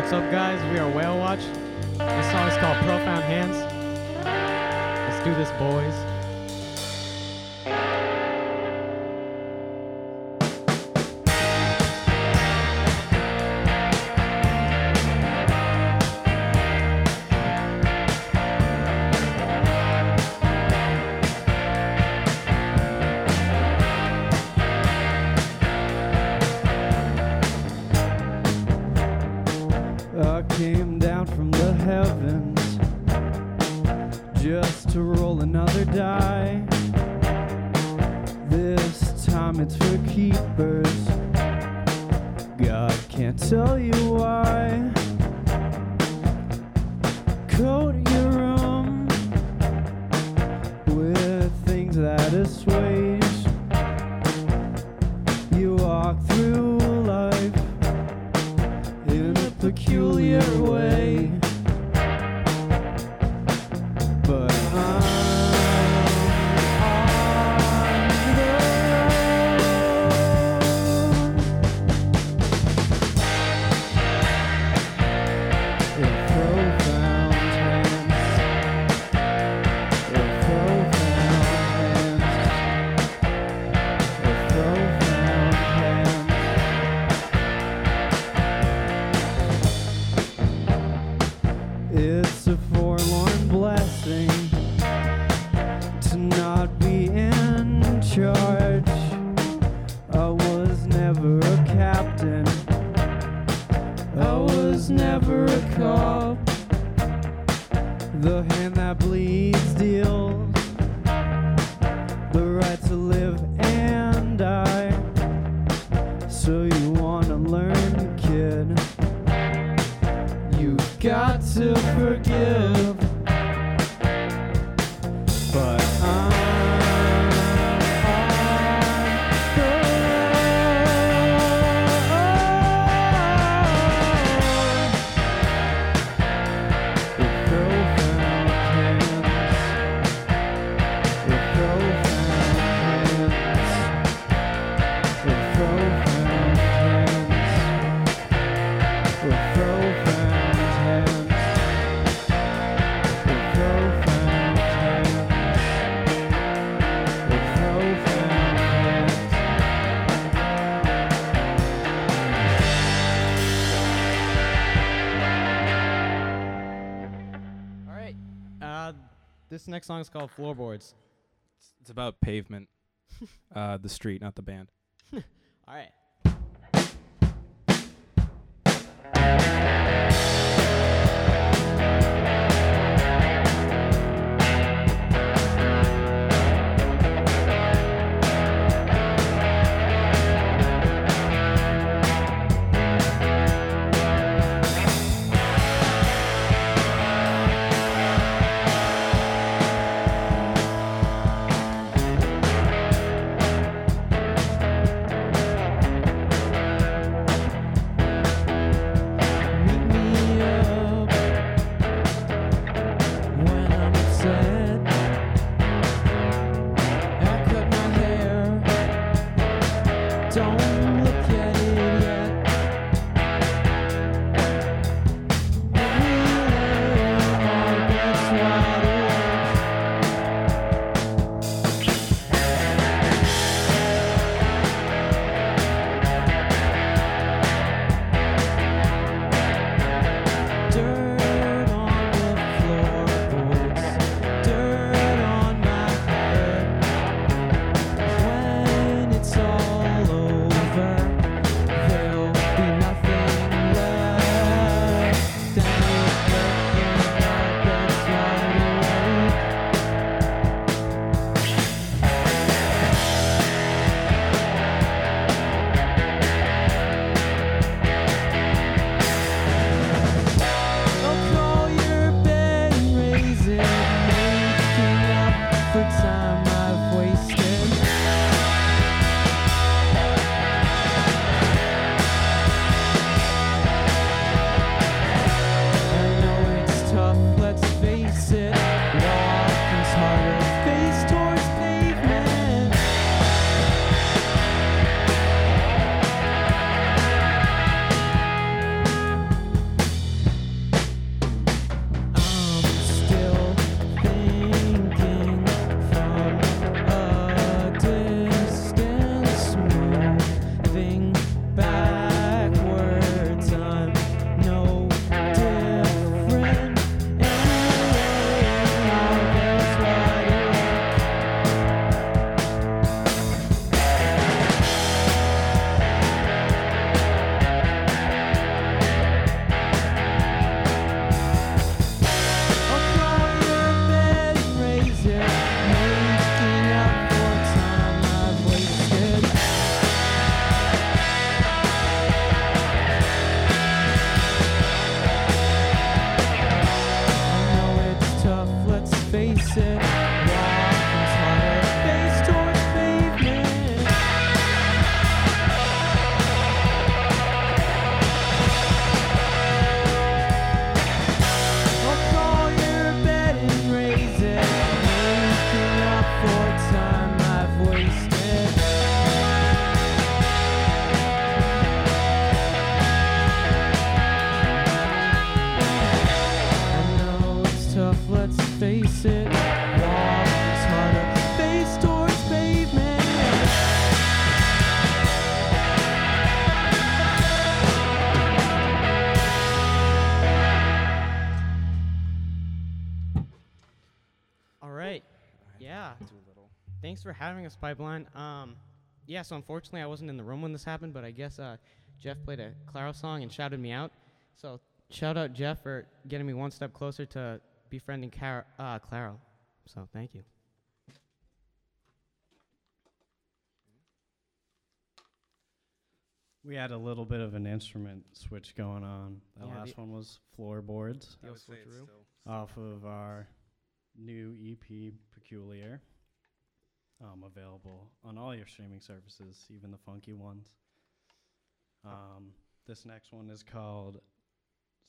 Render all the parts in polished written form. What's up, guys? We are Whale Watch. This song is called Profound Hands. Let's do this, boys. This next song is called Floorboards. It's about pavement, the street, not the band. All right. Thanks for having us, Pipeline. Yeah, so unfortunately I wasn't in the room when this happened, but I guess Jeff played a Claro song and shouted me out. So shout out Jeff for getting me one step closer to befriending Claro. So thank you. We had a little bit of an instrument switch going on. The last one was Floorboards. Off of our new EP, Peculiar. Available on all your streaming services, even the funky ones. This next one is called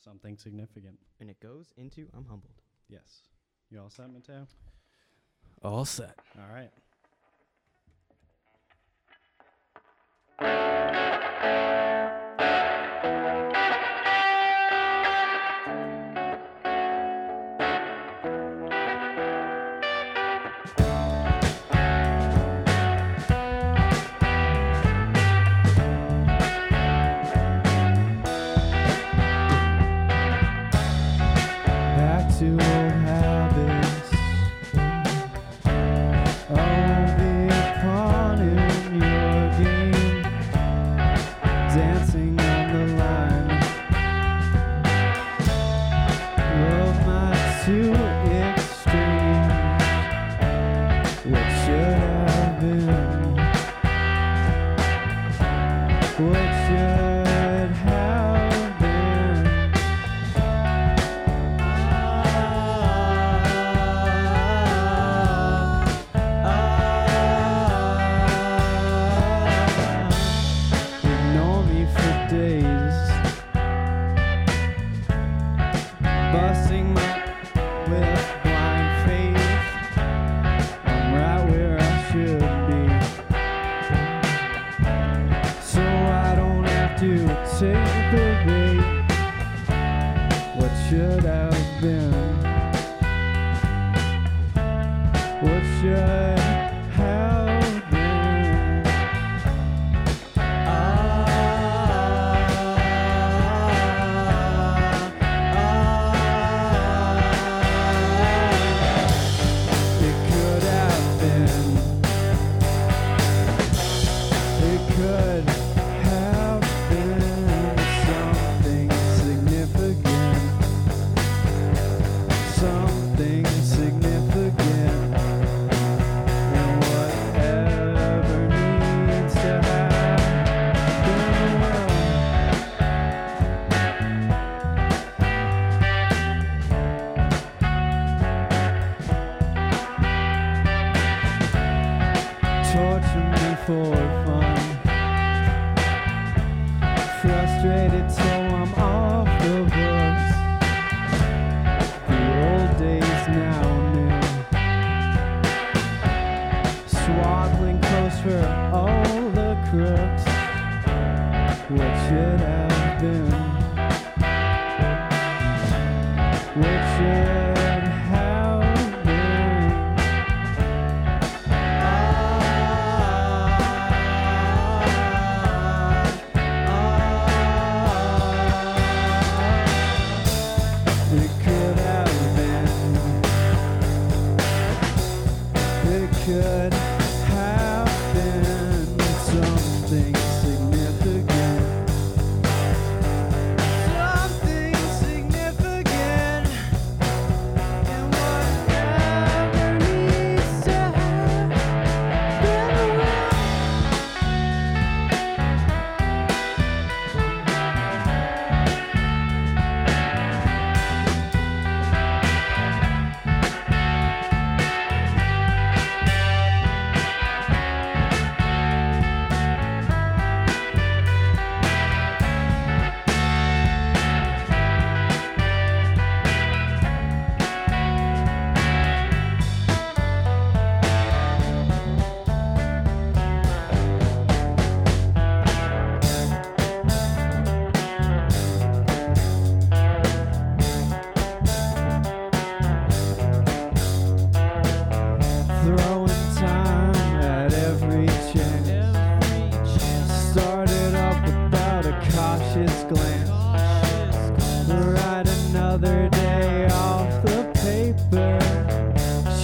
Something Significant. And it goes into I'm Humbled. Yes. You all set, Mateo? All set. All right.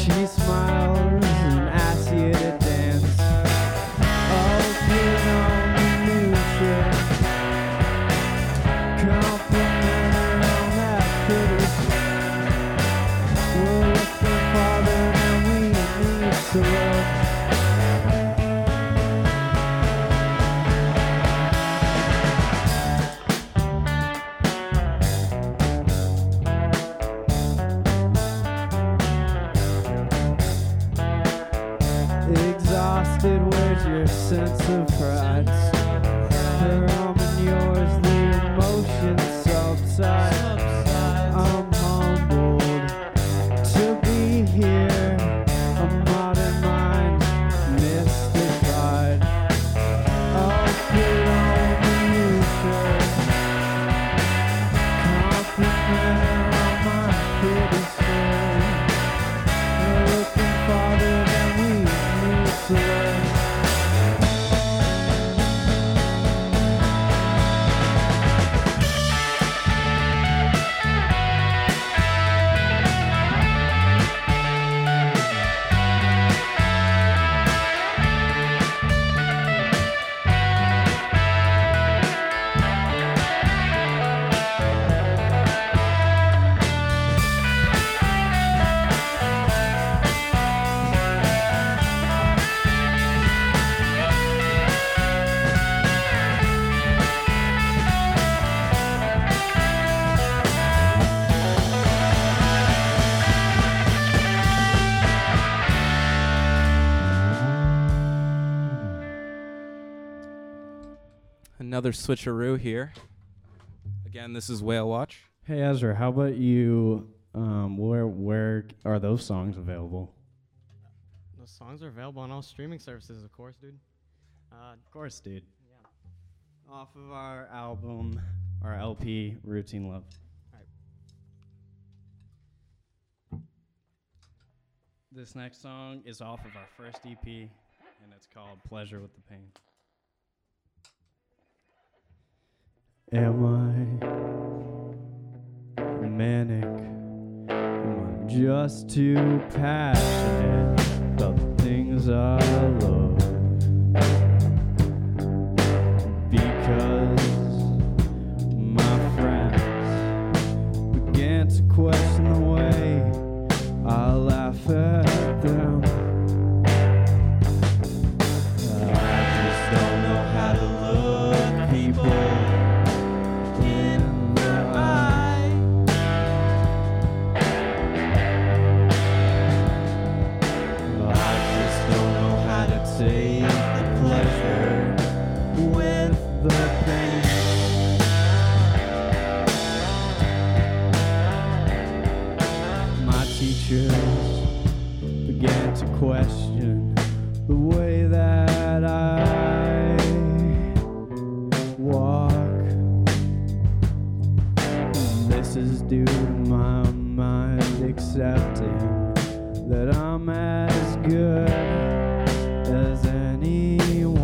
She smiles and asks you to Another switcheroo here. Again, this is Whale Watch. Hey Ezra, how about you? Where are those songs available? Those songs are available on all streaming services, of course, dude. Yeah. Off of our album, our LP, Routine Love. All right. This next song is off of our first EP, and it's called "Pleasure With The Pain." Am I manic? Am I just too passionate about the things I love? Because my friends began to question the way I laugh at them. Began to question the way that I walk, and this is due to my mind accepting that I'm as good as anyone.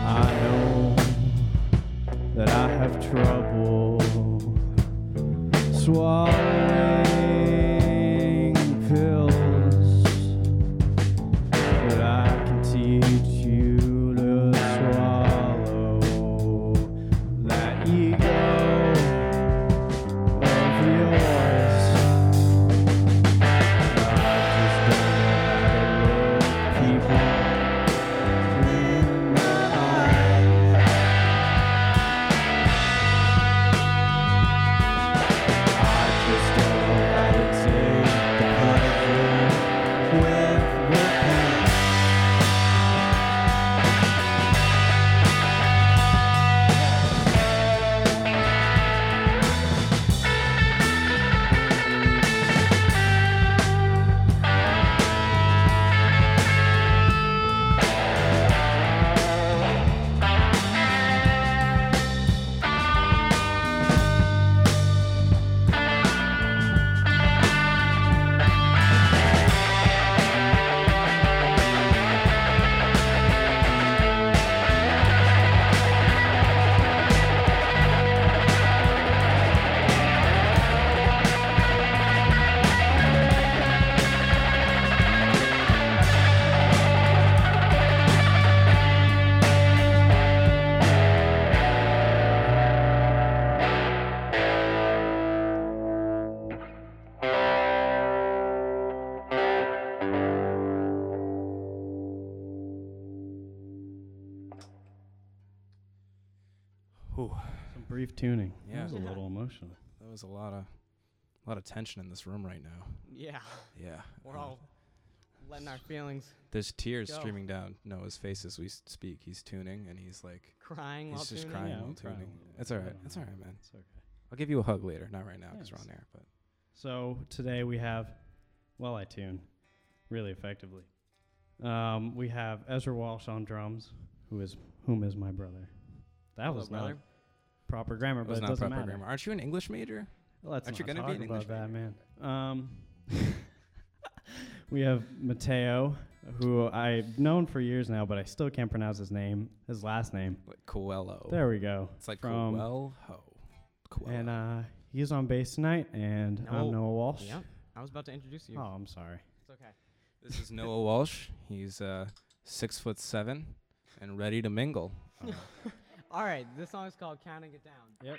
I know brief tuning. Yeah. That was a little emotional. That was a lot of tension in this room right now. Yeah. Yeah. We're all letting our feelings. There's tears streaming down Noah's face as we speak. He's tuning and he's like crying while tuning. He's just crying while tuning. It's all right. It's all right, man. It's okay. I'll give you a hug later. Not right now because we're on air. But so today we have, well, I tune really effectively. We have Ezra Walsh on drums, whom is my brother. That was not proper grammar, but it doesn't matter. Aren't you an English major? Well, aren't you going to be an English major? That, man. We have Mateo, who I've known for years now, but I still can't pronounce his name, his last name. Like Coelho. There we go. It's like Coelho. And he's on bass tonight, and I'm Noah Walsh. Yep. I was about to introduce you. Oh, I'm sorry. It's okay. This is Noah Walsh. He's 6'7" and ready to mingle. All right, this song is called Counting It Down. Yep.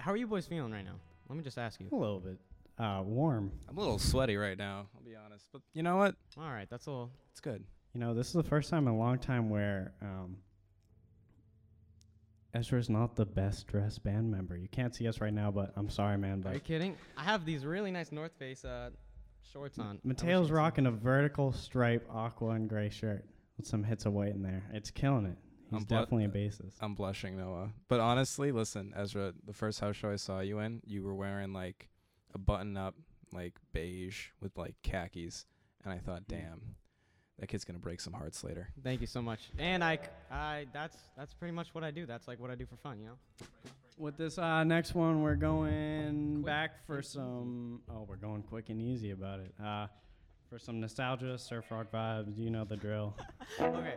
How are you boys feeling right now? Let me just ask you. A little bit warm. I'm a little sweaty right now, I'll be honest. But you know what? All right, that's all. It's good. You know, this is the first time in a long time where Ezra's not the best dressed band member. You can't see us right now, but I'm sorry, man. But are you kidding? I have these really nice North Face shorts on. Mateo's rocking a vertical stripe aqua and gray shirt with some hits of white in there. It's killing it. He's definitely a bassist. I'm blushing, Noah. But honestly, listen, Ezra, the first house show I saw you in, you were wearing like a button-up, like beige with like khakis, and I thought, damn, that kid's gonna break some hearts later. Thank you so much. And that's pretty much what I do. That's like what I do for fun, you know. With this next one, we're going back for some. Oh, we're going quick and easy about it. For some nostalgia, surf rock vibes. You know the drill. Okay.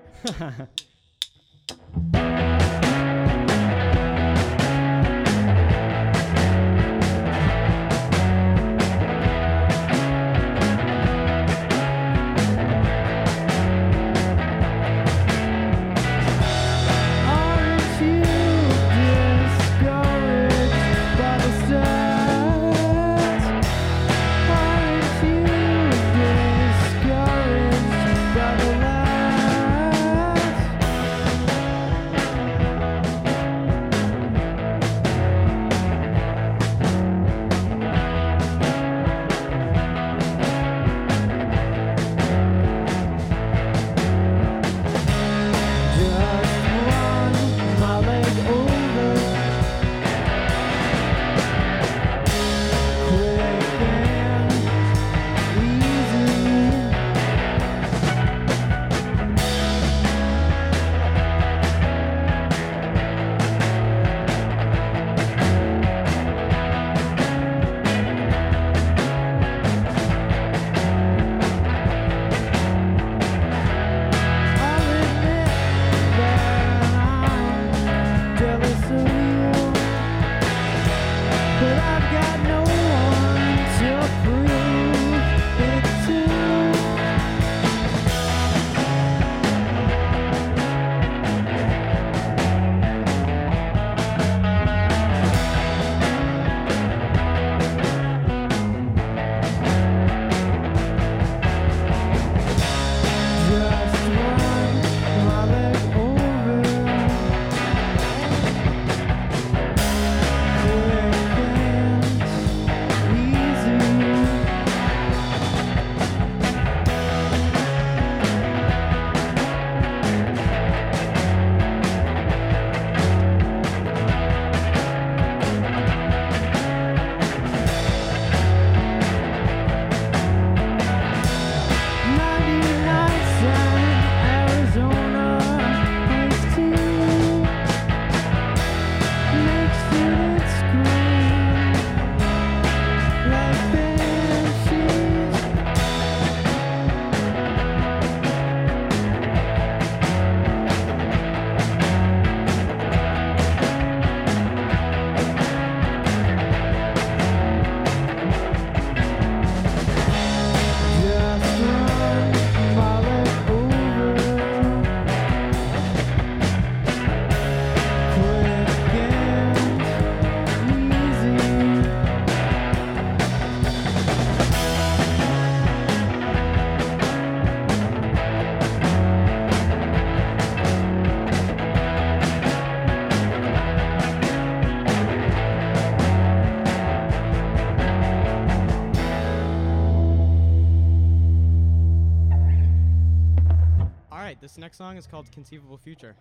This next song is called Conceivable Future.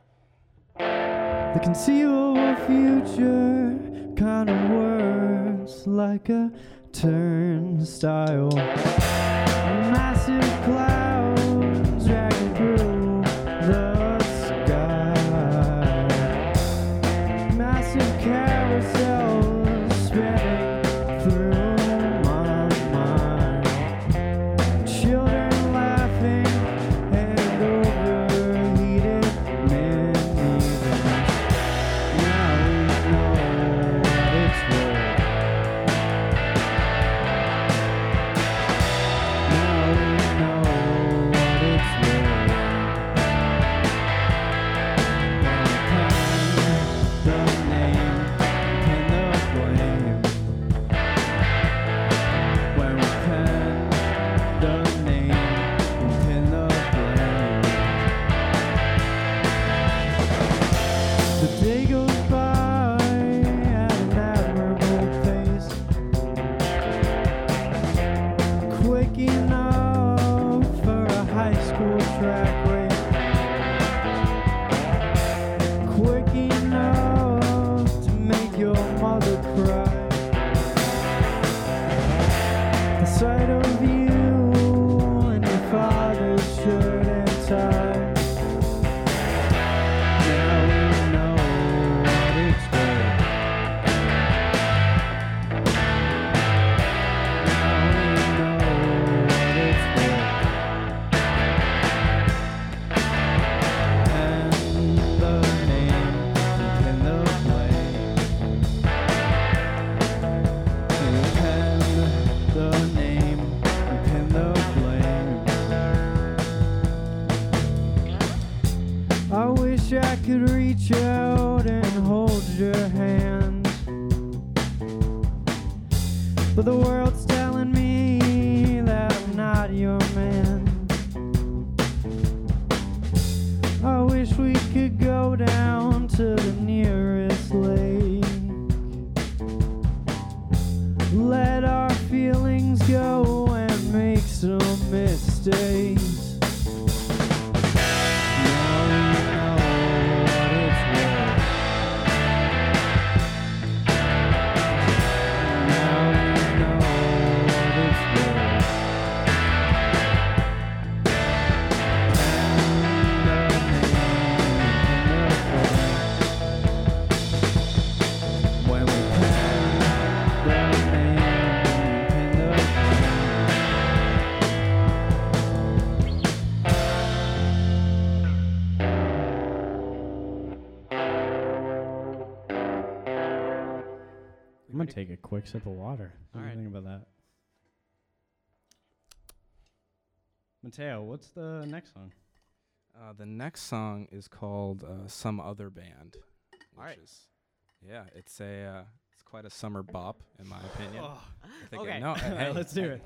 The conceivable future kind of works like a turnstile. Massive clouds dragging through the sky. Massive carousels spinning through my mind. Children laughing and overheated men leaving. Now we know it's real. Now we know what it's real. Now we can the name, can the blame. When we can the name, we can the blame. The day goes by at an admirable pace, quick enough for a high school track race, quick enough to make your mother cry. The sight of you and your father's shirt and tie. Now we know what it's worth. Now we know what it's worth. And the name and the blame. You can the name, you can the blame. I wish I could reach out and hold your hand, but the world's telling me that I'm not your man. I wish we could go down to the nearest lake, let our feelings go and make some mistakes. Now we know what it's worth. Now we know what it's worth. And the name and the blame. When we can the name and the I'm going to take a quick sip of water. All right. Think about that. Mateo, what's the next song? The next song is called Some Other Band. All right. Yeah, it's quite a summer bop, in my opinion. I think okay. No, hey, let's do it.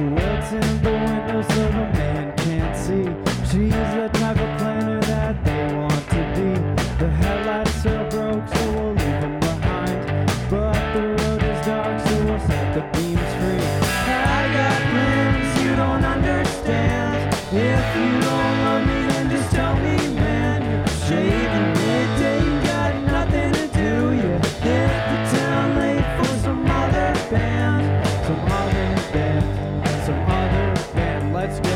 What's in the window so the man can't see? She's the type of planner that they want to be. The headlights are broke, so we'll leave them behind. But the road is dark, so we'll set the beams free. I got plans you don't understand. If you don't love me, then just tell me, man. Shaving midday, you got nothing to do. You hit the town late for some other band. Some other band, some other band. Let's go.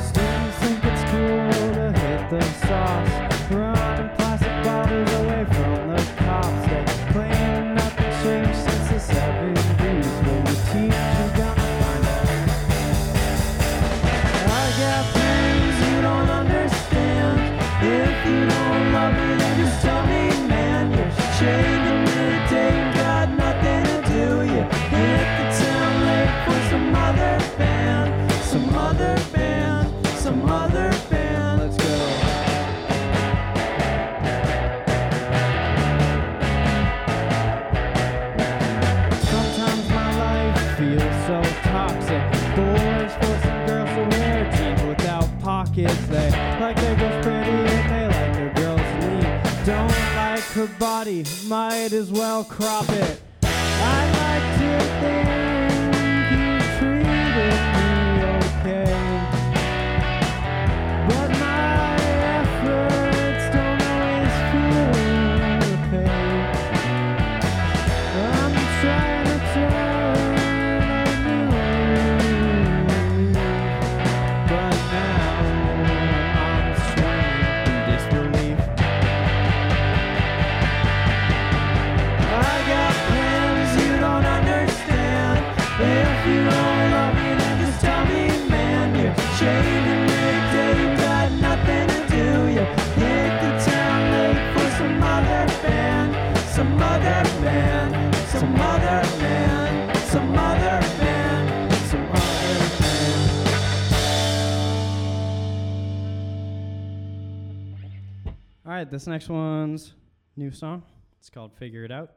Students think it's cool to hit the sauce, running plastic bottles away from the cops. They claim nothing changed since the 70s. When you teach, you're gonna find out. I got things you don't understand. If you don't love me, then just tell me, man. You're shaving midday, you got nothing to do. You hit the town late for some other band, some other band, some other band. Let's go. Sometimes my life feels so toxic. Boys forcing girls to wear jeans without pockets. Don't like her body, might as well crop it. I'd like to think you treated me okay, but my efforts don't always feel the pain. I'm trying to turn a new leaf, but now I'm stuck in disbelief. I got plans you don't understand. If you don't love me, then just tell me, man. You're shaving your day, you got nothing to do. You hit the town late for some other band, some other band, some other band, some other band, some other band. All right, this next one's new song. It's called Figure It Out.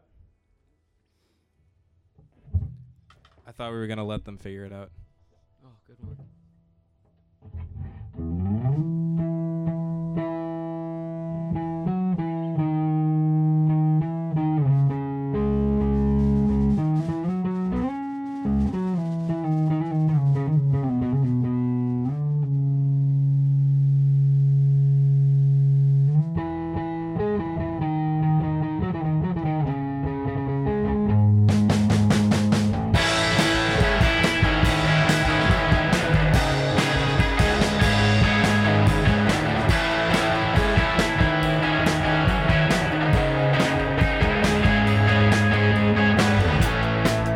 I thought we were gonna let them figure it out. Oh, good one.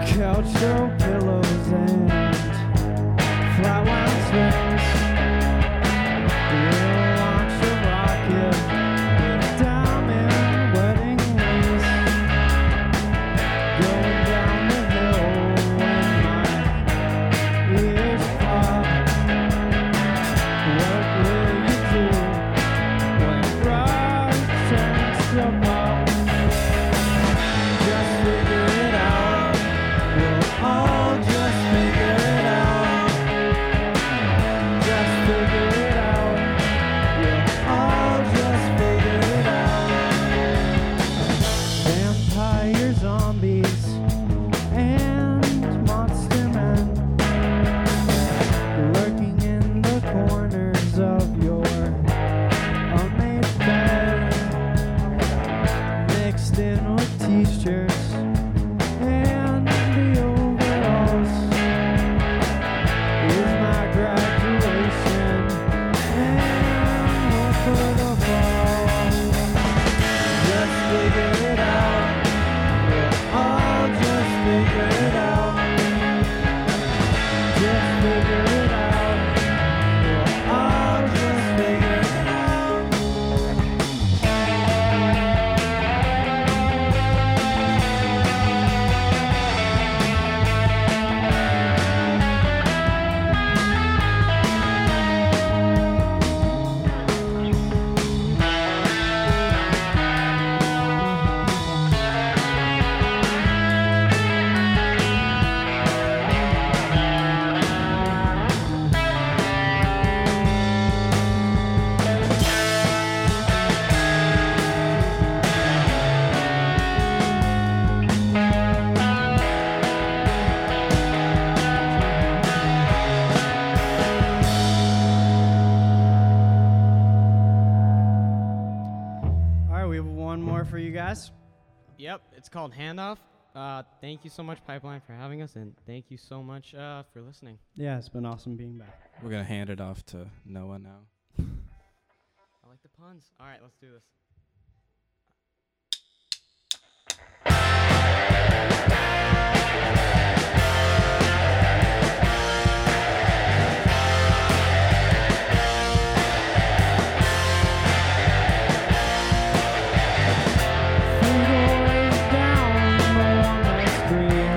Couch, throw pillows and fly wine swings. We'll launch a rocket with diamond wedding rings. Going down the hill when my ears pop. What will you do when rock turns to pop? Just figure it out. We'll all just figure it out. Just figure it out. We'll all just figure it out. Vampire zombies and monster men lurking in the corners of your unmade bed, mixed in with t-shirts and the overalls. Is my graduation and hope for the fall. Just figure it out. We'll all just figure it out. Just figure it out. We'll all just figure it out. All right, we have one more for you guys. Yep, it's called Handoff. Thank you so much, Pipeline, for having us, and thank you so much for listening. Yeah, it's been awesome being back. We're gonna hand it off to Noah now. I like the puns. All right, let's do this. Always down along the screen.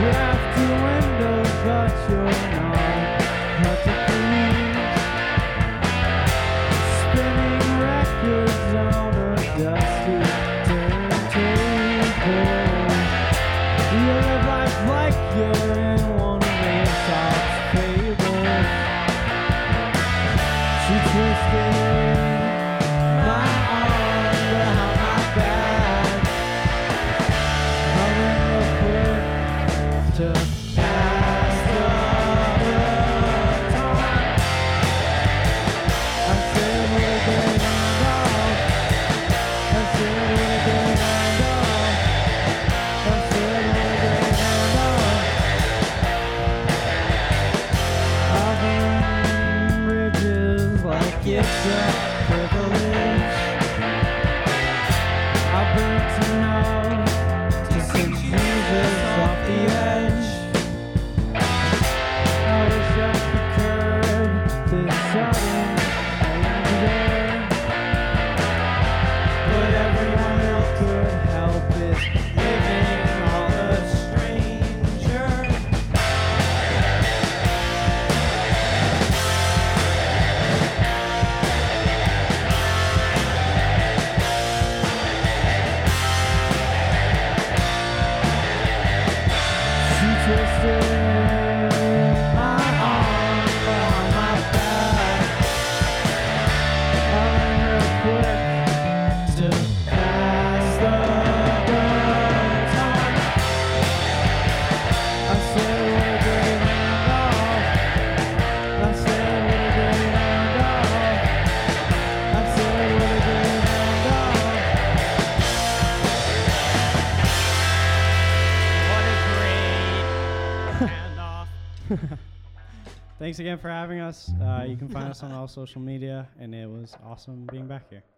Draft to windows, but you're not hard to please. it's a privilege. I've learned to know to see Jesus off the edge. I wish I could curb this sudden anger, but everyone else could help is living all a stranger. Thanks again for having us. You can find us on all social media, and it was awesome being back here.